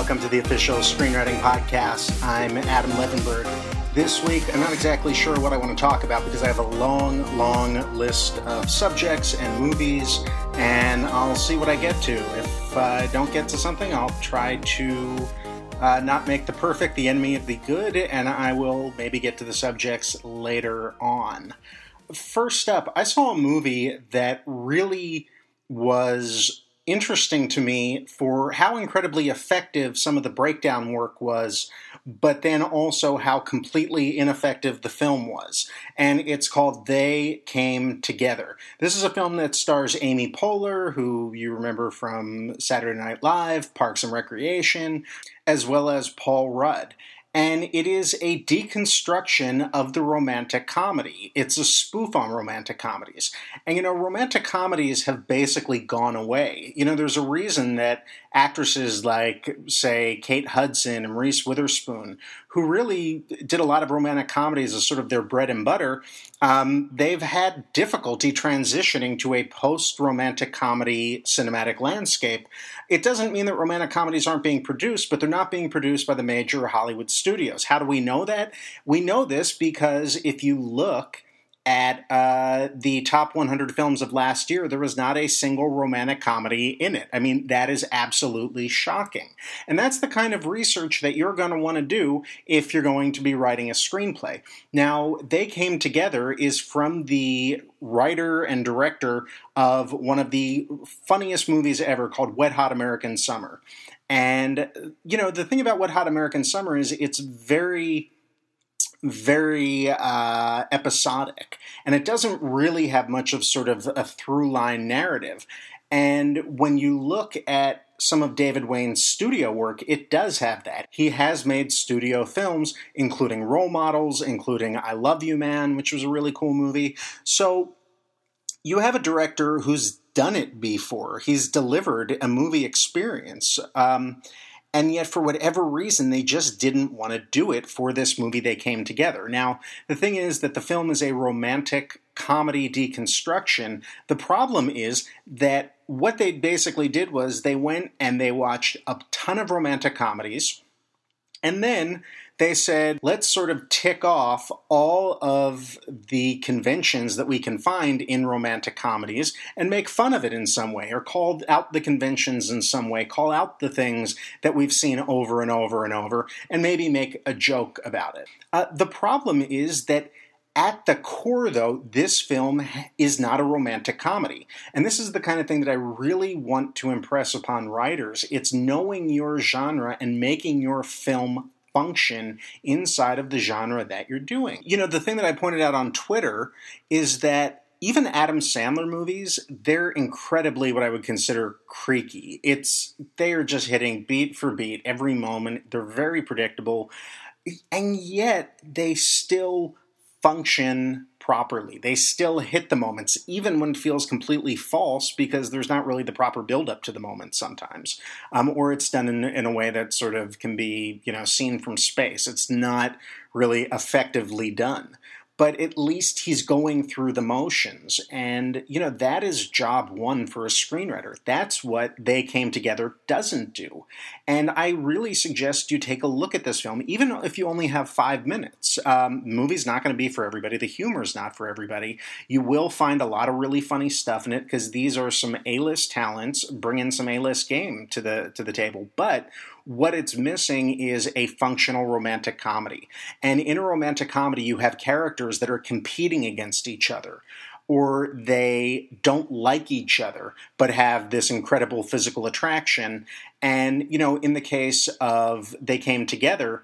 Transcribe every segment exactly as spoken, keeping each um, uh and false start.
welcome to the official Screenwriting Podcast. I'm Adam Levenberg. This week, I'm not exactly sure what I want to talk about because I have a long, long list of subjects and movies, and I'll see what I get to. If I don't get to something, I'll try to uh, not make the perfect the enemy of the good, and I will maybe get to the subjects later on. First up, I saw a movie that really was interesting to me for how incredibly effective some of the breakdown work was, but then also how completely ineffective the film was. And it's called They Came Together. This is a film that stars Amy Poehler, who you remember from Saturday Night Live, Parks and Recreation, as well as Paul Rudd. And it is a deconstruction of the romantic comedy. It's a spoof on romantic comedies. And, you know, romantic comedies have basically gone away. You know, there's a reason that actresses like, say, Kate Hudson and Reese Witherspoon, who really did a lot of romantic comedies as sort of their bread and butter, um, they've had difficulty transitioning to a post-romantic comedy cinematic landscape. It doesn't mean that romantic comedies aren't being produced, but they're not being produced by the major Hollywood studios. How do we know that? We know this because if you look at uh, the top one hundred films of last year, there was not a single romantic comedy in it. I mean, that is absolutely shocking. And that's the kind of research that you're going to want to do if you're going to be writing a screenplay. Now, They Came Together is from the writer and director of one of the funniest movies ever called Wet Hot American Summer. And, you know, the thing about Wet Hot American Summer is it's very... very uh, episodic, and it doesn't really have much of sort of a through-line narrative. And when you look at some of David Wayne's studio work, it does have that. He has made studio films, including Role Models, including I Love You, Man, which was a really cool movie. So you have a director who's done it before. He's delivered a movie experience. Um And yet, for whatever reason, they just didn't want to do it for this movie They Came Together. Now, the thing is that the film is a romantic comedy deconstruction. The problem is that what they basically did was they went and they watched a ton of romantic comedies, and then they said, let's sort of tick off all of the conventions that we can find in romantic comedies and make fun of it in some way, or call out the conventions in some way, call out the things that we've seen over and over and over, and maybe make a joke about it. Uh, the problem is that at the core, though, this film is not a romantic comedy. And this is the kind of thing that I really want to impress upon writers. It's knowing your genre and making your film function inside of the genre that you're doing. You know, the thing that I pointed out on Twitter is that even Adam Sandler movies, they're incredibly what I would consider creaky. It's, they are just hitting beat for beat every moment. They're very predictable. And yet they still function properly. They still hit the moments, even when it feels completely false, because there's not really the proper buildup to the moment sometimes. Um, or it's done in, in a way that sort of can be, you know, seen from space. It's not really effectively done. But at least he's going through the motions. And, you know, that is job one for a screenwriter. That's what They Came Together doesn't do. And I really suggest you take a look at this film, even if you only have five minutes. Um, the movie's not going to be for everybody. The humor's not for everybody. You will find a lot of really funny stuff in it because these are some A-list talents, bring in some A-list game to the to the table. But what it's missing is a functional romantic comedy. And in a romantic comedy, you have characters that are competing against each other, or they don't like each other, but have this incredible physical attraction. And, you know, in the case of They Came Together,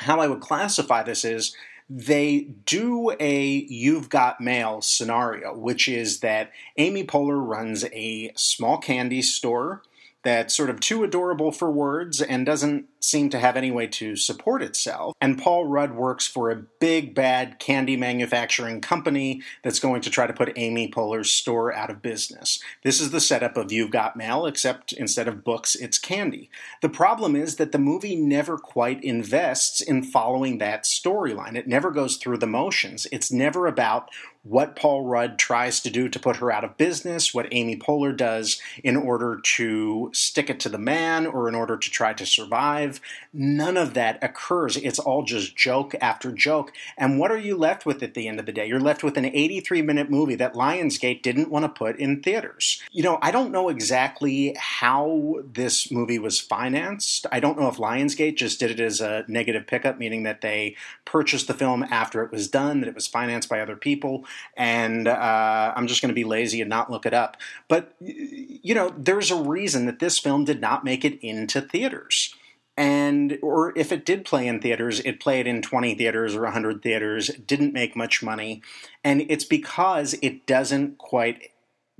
how I would classify this is they do a You've Got Mail scenario, which is that Amy Poehler runs a small candy store that's sort of too adorable for words and doesn't seem to have any way to support itself. And Paul Rudd works for a big, bad candy manufacturing company that's going to try to put Amy Poehler's store out of business. This is the setup of You've Got Mail, except instead of books, it's candy. The problem is that the movie never quite invests in following that storyline. It never goes through the motions. It's never about what Paul Rudd tries to do to put her out of business, what Amy Poehler does in order to stick it to the man or in order to try to survive. None of that occurs. It's all just joke after joke. And what are you left with at the end of the day? You're left with an eighty-three minute movie that Lionsgate didn't want to put in theaters. You know, I don't know exactly how this movie was financed. I don't know if Lionsgate just did it as a negative pickup, meaning that they purchased the film after it was done, that it was financed by other people. And uh, I'm just going to be lazy and not look it up. But, you know, there's a reason that this film did not make it into theaters. And, or if it did play in theaters, it played in twenty theaters or one hundred theaters, it didn't make much money. And it's because it doesn't quite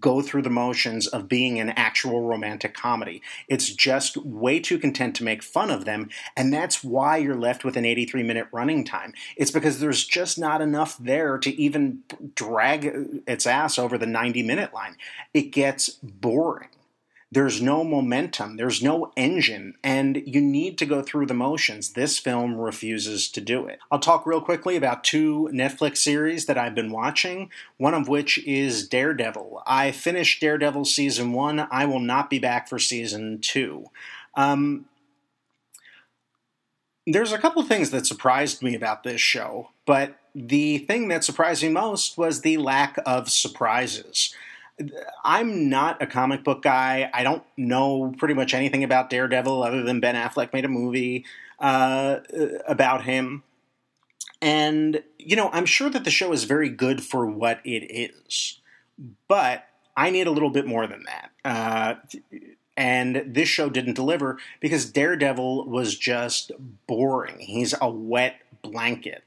go through the motions of being an actual romantic comedy. It's just way too content to make fun of them, and that's why you're left with an eighty-three minute running time. It's because there's just not enough there to even drag its ass over the ninety minute line. It gets boring. There's no momentum. There's no engine. And you need to go through the motions. This film refuses to do it. I'll talk real quickly about two Netflix series that I've been watching, one of which is Daredevil. I finished Daredevil season one. I will not be back for season two. Um, there's a couple things that surprised me about this show, but the thing that surprised me most was the lack of surprises. I'm not a comic book guy. I don't know pretty much anything about Daredevil other than Ben Affleck made a movie uh, about him. And, you know, I'm sure that the show is very good for what it is. But I need a little bit more than that. Uh, and this show didn't deliver because Daredevil was just boring. He's a wet blanket.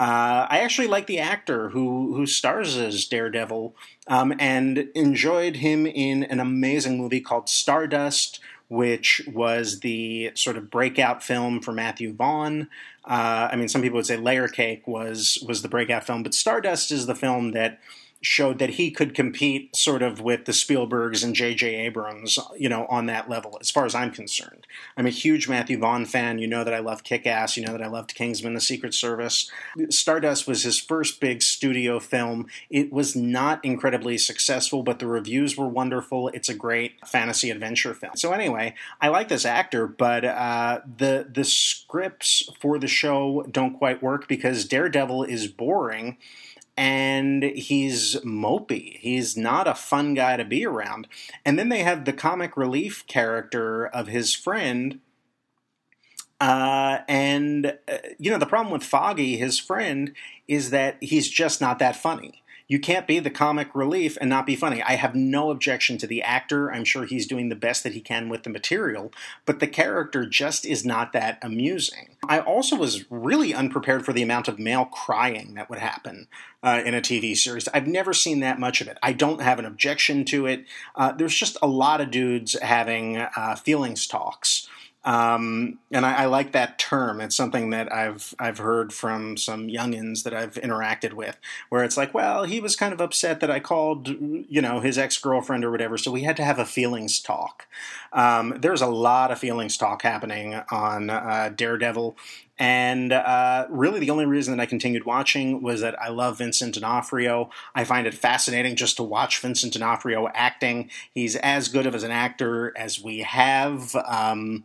Uh, I actually like the actor who, who stars as Daredevil um, and enjoyed him in an amazing movie called Stardust, which was the sort of breakout film for Matthew Vaughn. Uh, I mean, some people would say Layer Cake was, was the breakout film, but Stardust is the film that showed that he could compete sort of with the Spielbergs and J J. Abrams, you know, on that level, as far as I'm concerned. I'm a huge Matthew Vaughn fan. You know that I love Kick-Ass. You know that I loved Kingsman, The Secret Service. Stardust was his first big studio film. It was not incredibly successful, but the reviews were wonderful. It's a great fantasy adventure film. So anyway, I like this actor, but uh, the, the scripts for the show don't quite work because Daredevil is boring. And he's mopey. He's not a fun guy to be around. And then they have the comic relief character of his friend. Uh, and, uh, you know, the problem with Foggy, his friend, is that he's just not that funny. You can't be the comic relief and not be funny. I have no objection to the actor. I'm sure he's doing the best that he can with the material, but the character just is not that amusing. I also was really unprepared for the amount of male crying that would happen uh, in a T V series. I've never seen that much of it. I don't have an objection to it. Uh, there's just a lot of dudes having uh, feelings talks. Um, and I, I like that term. It's something that I've I've heard from some youngins that I've interacted with, where it's like, well, he was kind of upset that I called, you know, his ex-girlfriend or whatever, so we had to have a feelings talk. Um, there's a lot of feelings talk happening on uh, Daredevil. And uh, really the only reason that I continued watching was that I love Vincent D'Onofrio. I find it fascinating just to watch Vincent D'Onofrio acting. He's as good of as an actor as we have. Um,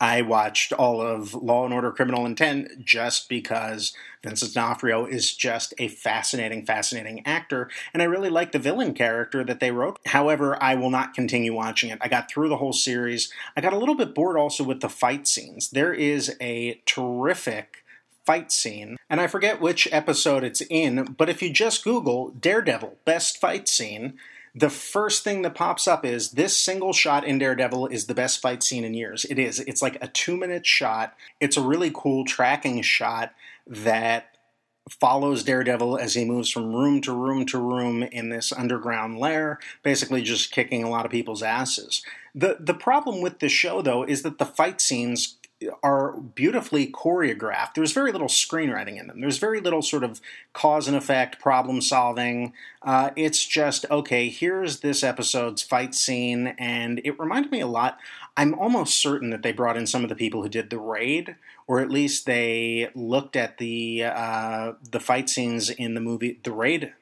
I watched all of Law and Order: Criminal Intent just because Vincent D'Onofrio is just a fascinating, fascinating actor, and I really like the villain character that they wrote. However, I will not continue watching it. I got through the whole series. I got a little bit bored also with the fight scenes. There is a terrific fight scene, and I forget which episode it's in, but if you just Google Daredevil best fight scene, the first thing that pops up is this single shot in Daredevil is the best fight scene in years. It is. It's like a two-minute shot. It's a really cool tracking shot that follows Daredevil as he moves from room to room to room in this underground lair, basically just kicking a lot of people's asses. The, the problem with the show, though, is that the fight scenes are beautifully choreographed. There's very little screenwriting in them. There's very little sort of cause and effect, problem solving. Uh, it's just, okay, here's this episode's fight scene. And it reminded me a lot. I'm almost certain that they brought in some of the people who did The Raid, or at least they looked at the uh, the fight scenes in the movie The Raid,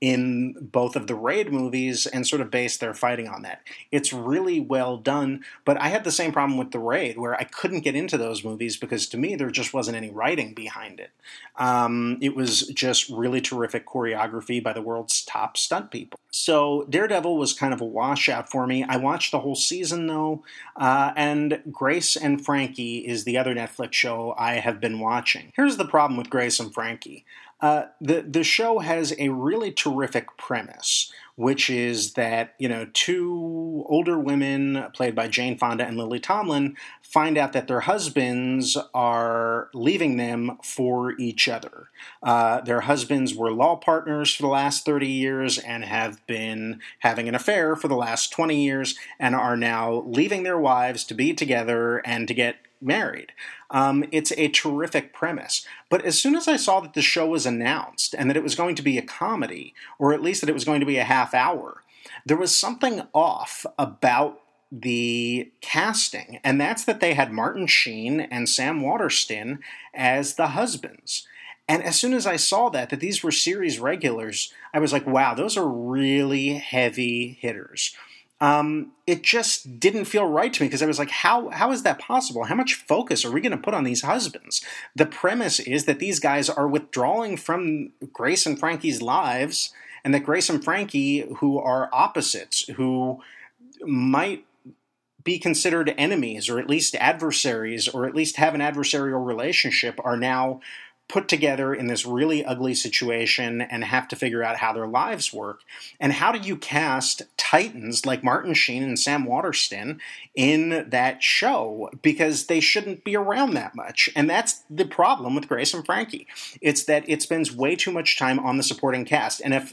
in both of the Raid movies, and sort of based their fighting on that. It's really well done, but I had the same problem with The Raid, where I couldn't get into those movies because to me there just wasn't any writing behind it. Um, it was just really terrific choreography by the world's top stunt people. So Daredevil was kind of a washout for me. I watched the whole season though, uh, and Grace and Frankie is the other Netflix show I have been watching. Here's the problem with Grace and Frankie. Uh, the, the show has a really terrific premise, which is that, you know, two older women played by Jane Fonda and Lily Tomlin find out that their husbands are leaving them for each other. Uh, their husbands were law partners for the last thirty years and have been having an affair for the last twenty years and are now leaving their wives to be together and to get married. Um, it's a terrific premise. But as soon as I saw that the show was announced and that it was going to be a comedy, or at least that it was going to be a half hour, there was something off about the casting. And that's that they had Martin Sheen and Sam Waterston as the husbands. And as soon as I saw that, that these were series regulars, I was like, wow, those are really heavy hitters. Um, it just didn't feel right to me because I was like, how, how is that possible? How much focus are we going to put on these husbands? The premise is that these guys are withdrawing from Grace and Frankie's lives, and that Grace and Frankie, who are opposites, who might be considered enemies or at least adversaries or at least have an adversarial relationship, are now put together in this really ugly situation and have to figure out how their lives work. And how do you cast titans like Martin Sheen and Sam Waterston in that show? Because they shouldn't be around that much. And that's the problem with Grace and Frankie. It's that it spends way too much time on the supporting cast. And if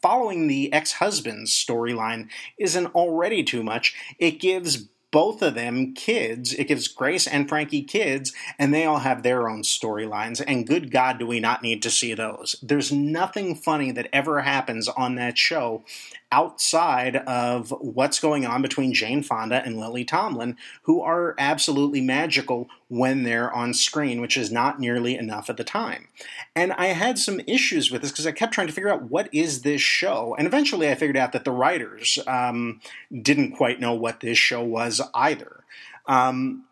following the ex-husband's storyline isn't already too much, it gives both of them kids. It gives Grace and Frankie kids, and they all have their own storylines, and good God, do we not need to see those. There's nothing funny that ever happens on that show outside of what's going on between Jane Fonda and Lily Tomlin, who are absolutely magical when they're on screen, which is not nearly enough at the time. And I had some issues with this because I kept trying to figure out, what is this show? And eventually I figured out that the writers um, didn't quite know what this show was either. Um,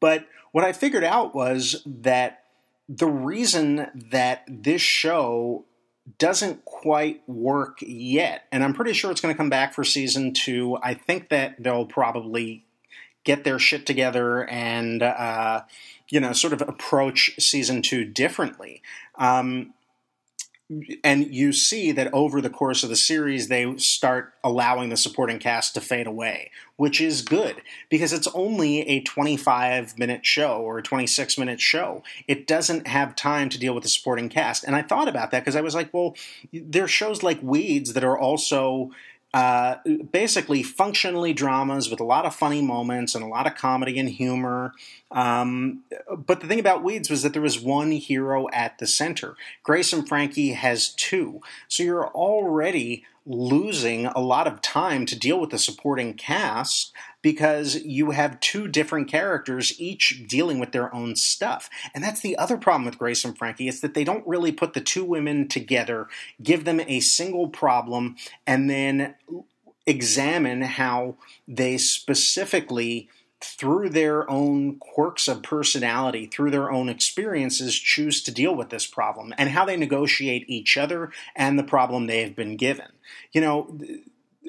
but what I figured out was that the reason that this show doesn't quite work yet, and I'm pretty sure it's going to come back for season two. I think that they'll probably get their shit together and, uh, you know, sort of approach season two differently. Um, and you see that over the course of the series, they start allowing the supporting cast to fade away, which is good because it's only a twenty-five minute show or a twenty-six minute show. It doesn't have time to deal with the supporting cast. And I thought about that because I was like, well, there are shows like Weeds that are also Uh, basically functionally dramas with a lot of funny moments and a lot of comedy and humor. Um, but the thing about Weeds was that there was one hero at the center. Grace and Frankie has two. So you're already losing a lot of time to deal with the supporting cast because you have two different characters each dealing with their own stuff. And that's the other problem with Grace and Frankie. It's that they don't really put the two women together, give them a single problem, and then examine how they specifically, through their own quirks of personality, through their own experiences, choose to deal with this problem, and how they negotiate each other and the problem they have been given. You know,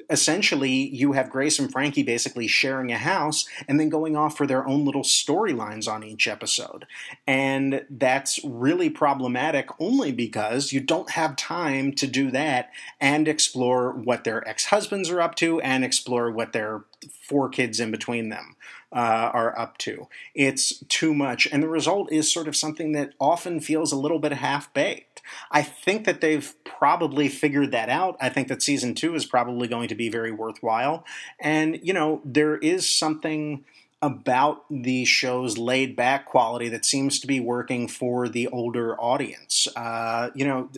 essentially, you have Grace and Frankie basically sharing a house and then going off for their own little storylines on each episode. And that's really problematic only because you don't have time to do that and explore what their ex-husbands are up to and explore what their four kids in between them uh, are up to. It's too much. And the result is sort of something that often feels a little bit half-baked. I think that they've probably figured that out. I think that season two is probably going to be very worthwhile. And, you know, there is something about the show's laid-back quality that seems to be working for the older audience. Uh, you know,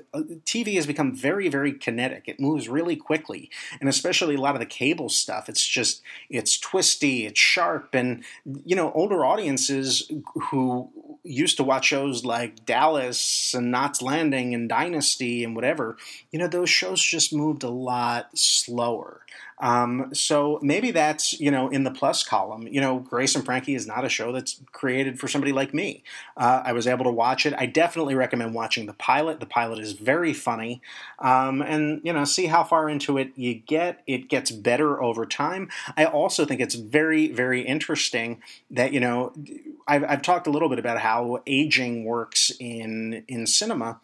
T V has become very, very kinetic. It moves really quickly, and especially a lot of the cable stuff. It's just, it's twisty, it's sharp, and, you know, older audiences who used to watch shows like Dallas and Knott's Landing and Dynasty and whatever, you know, those shows just moved a lot slower. Um, so maybe that's, you know, in the plus column. You know, Grace and Frankie is not a show that's created for somebody like me. Uh, I was able to watch it. I definitely recommend watching the pilot. The pilot is very funny. Um, and, you know, see how far into it you get. It gets better over time. I also think it's very, very interesting that, you know, I've, I've talked a little bit about how aging works in, in cinema.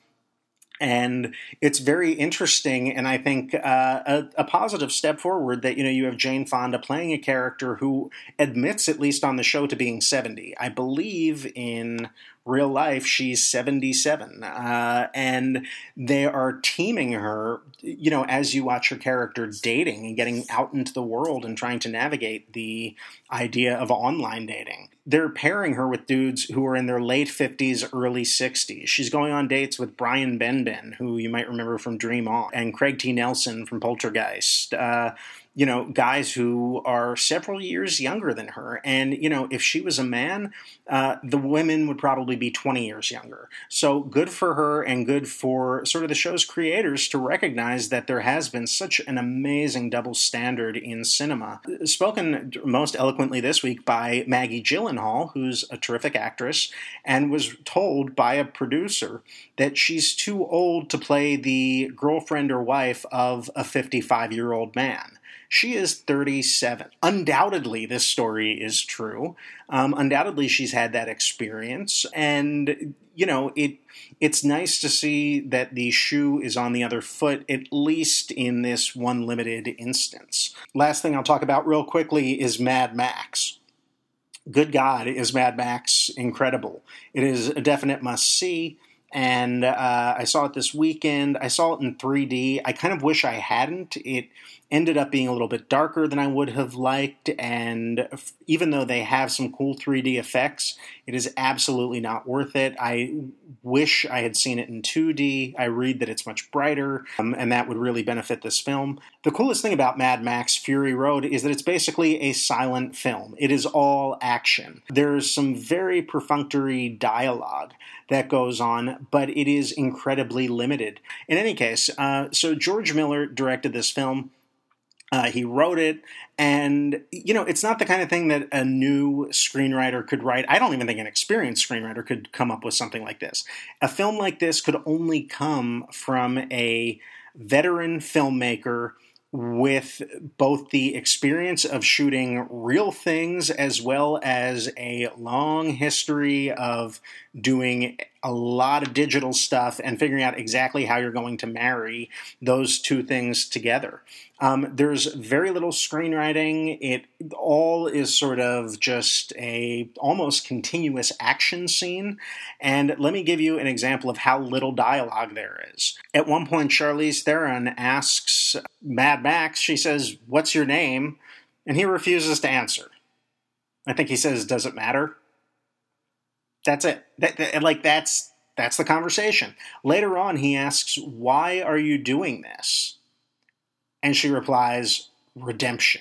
And it's very interesting, and I think uh, a, a positive step forward that, you know, you have Jane Fonda playing a character who admits, at least on the show, to being seventy. I believe in real life she's seventy-seven, uh, and they are teaming her, you know, as you watch her character dating and getting out into the world and trying to navigate the idea of online dating. They're pairing her with dudes who are in their late fifties, early sixties. She's going on dates with Brian Benben, who you might remember from Dream On, and Craig T. Nelson from Poltergeist. Uh, you know, guys who are several years younger than her. And, you know, if she was a man, uh, the women would probably be twenty years younger. So good for her, and good for sort of the show's creators to recognize that there has been such an amazing double standard in cinema. Spoken most eloquently this week by Maggie Gyllenhaal, who's a terrific actress, and was told by a producer that she's too old to play the girlfriend or wife of a fifty-five-year-old man. She is thirty-seven. Undoubtedly, this story is true. Um, undoubtedly, she's had that experience. And, you know, it it's nice to see that the shoe is on the other foot, at least in this one limited instance. Last thing I'll talk about real quickly is Mad Max. Good God, is Mad Max incredible. It is a definite must-see. And uh, I saw it this weekend. I saw it in three D. I kind of wish I hadn't. It ended up being a little bit darker than I would have liked. And even though they have some cool three D effects, it is absolutely not worth it. I wish I had seen it in two D. I read that it's much brighter, um, and that would really benefit this film. The coolest thing about Mad Max Fury Road is that it's basically a silent film. It is all action. There's some very perfunctory dialogue that goes on, but it is incredibly limited. In any case, uh, so George Miller directed this film. Uh, he wrote it, and, you know, it's not the kind of thing that a new screenwriter could write. I don't even think an experienced screenwriter could come up with something like this. A film like this could only come from a veteran filmmaker with both the experience of shooting real things as well as a long history of doing a lot of digital stuff and figuring out exactly how you're going to marry those two things together. Um, there's very little screenwriting. It all is sort of just a almost continuous action scene. And let me give you an example of how little dialogue there is. At one point, Charlize Theron asks Mad Max, she says, "What's your name?" And he refuses to answer. I think he says, "Does it matter?" That's it. That, that, like, that's that's the conversation. Later on, he asks, "Why are you doing this?" And she replies, "Redemption."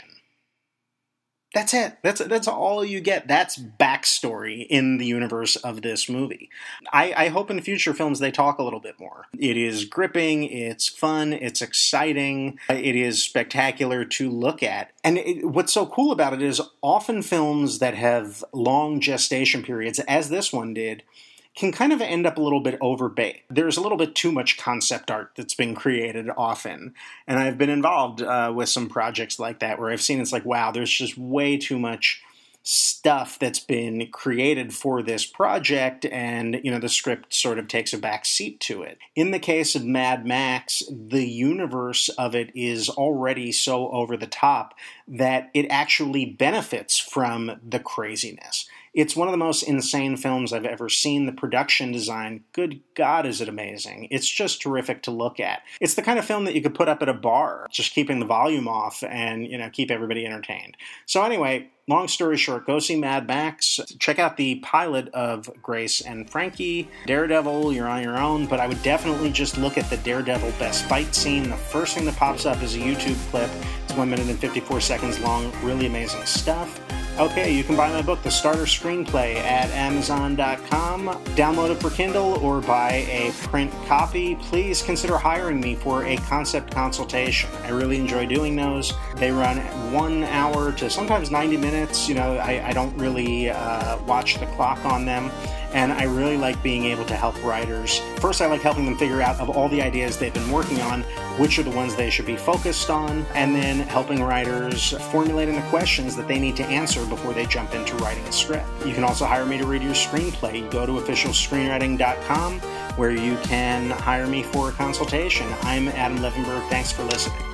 That's it. That's that's all you get. That's backstory in the universe of this movie. I, I hope in future films they talk a little bit more. It is gripping. It's fun. It's exciting. It is spectacular to look at. And it, what's so cool about it is often films that have long gestation periods, as this one did, can kind of end up a little bit overbaked. There's a little bit too much concept art that's been created often. And I've been involved uh, with some projects like that where I've seen it's like, wow, there's just way too much stuff that's been created for this project, and, you know, the script sort of takes a back seat to it. In the case of Mad Max, the universe of it is already so over the top that it actually benefits from the craziness. It's one of the most insane films I've ever seen. The production design, good God, is it amazing. It's just terrific to look at. It's the kind of film that you could put up at a bar, just keeping the volume off and, you know, keep everybody entertained. So anyway, long story short, go see Mad Max. Check out the pilot of Grace and Frankie. Daredevil, you're on your own. But I would definitely just look at the Daredevil best fight scene. The first thing that pops up is a YouTube clip. It's one minute and fifty-four seconds long. Really amazing stuff. Okay, you can buy my book, The Starter Screenplay, at Amazon dot com. Download it for Kindle or buy a print copy. Please consider hiring me for a concept consultation. I really enjoy doing those. They run one hour to sometimes ninety minutes. You know, I, I don't really uh, watch the clock on them. And I really like being able to help writers. First, I like helping them figure out, of all the ideas they've been working on, which are the ones they should be focused on, and then helping writers formulating the questions that they need to answer before they jump into writing a script. You can also hire me to read your screenplay. You go to official screenwriting dot com, where you can hire me for a consultation. I'm Adam Levenberg. Thanks for listening.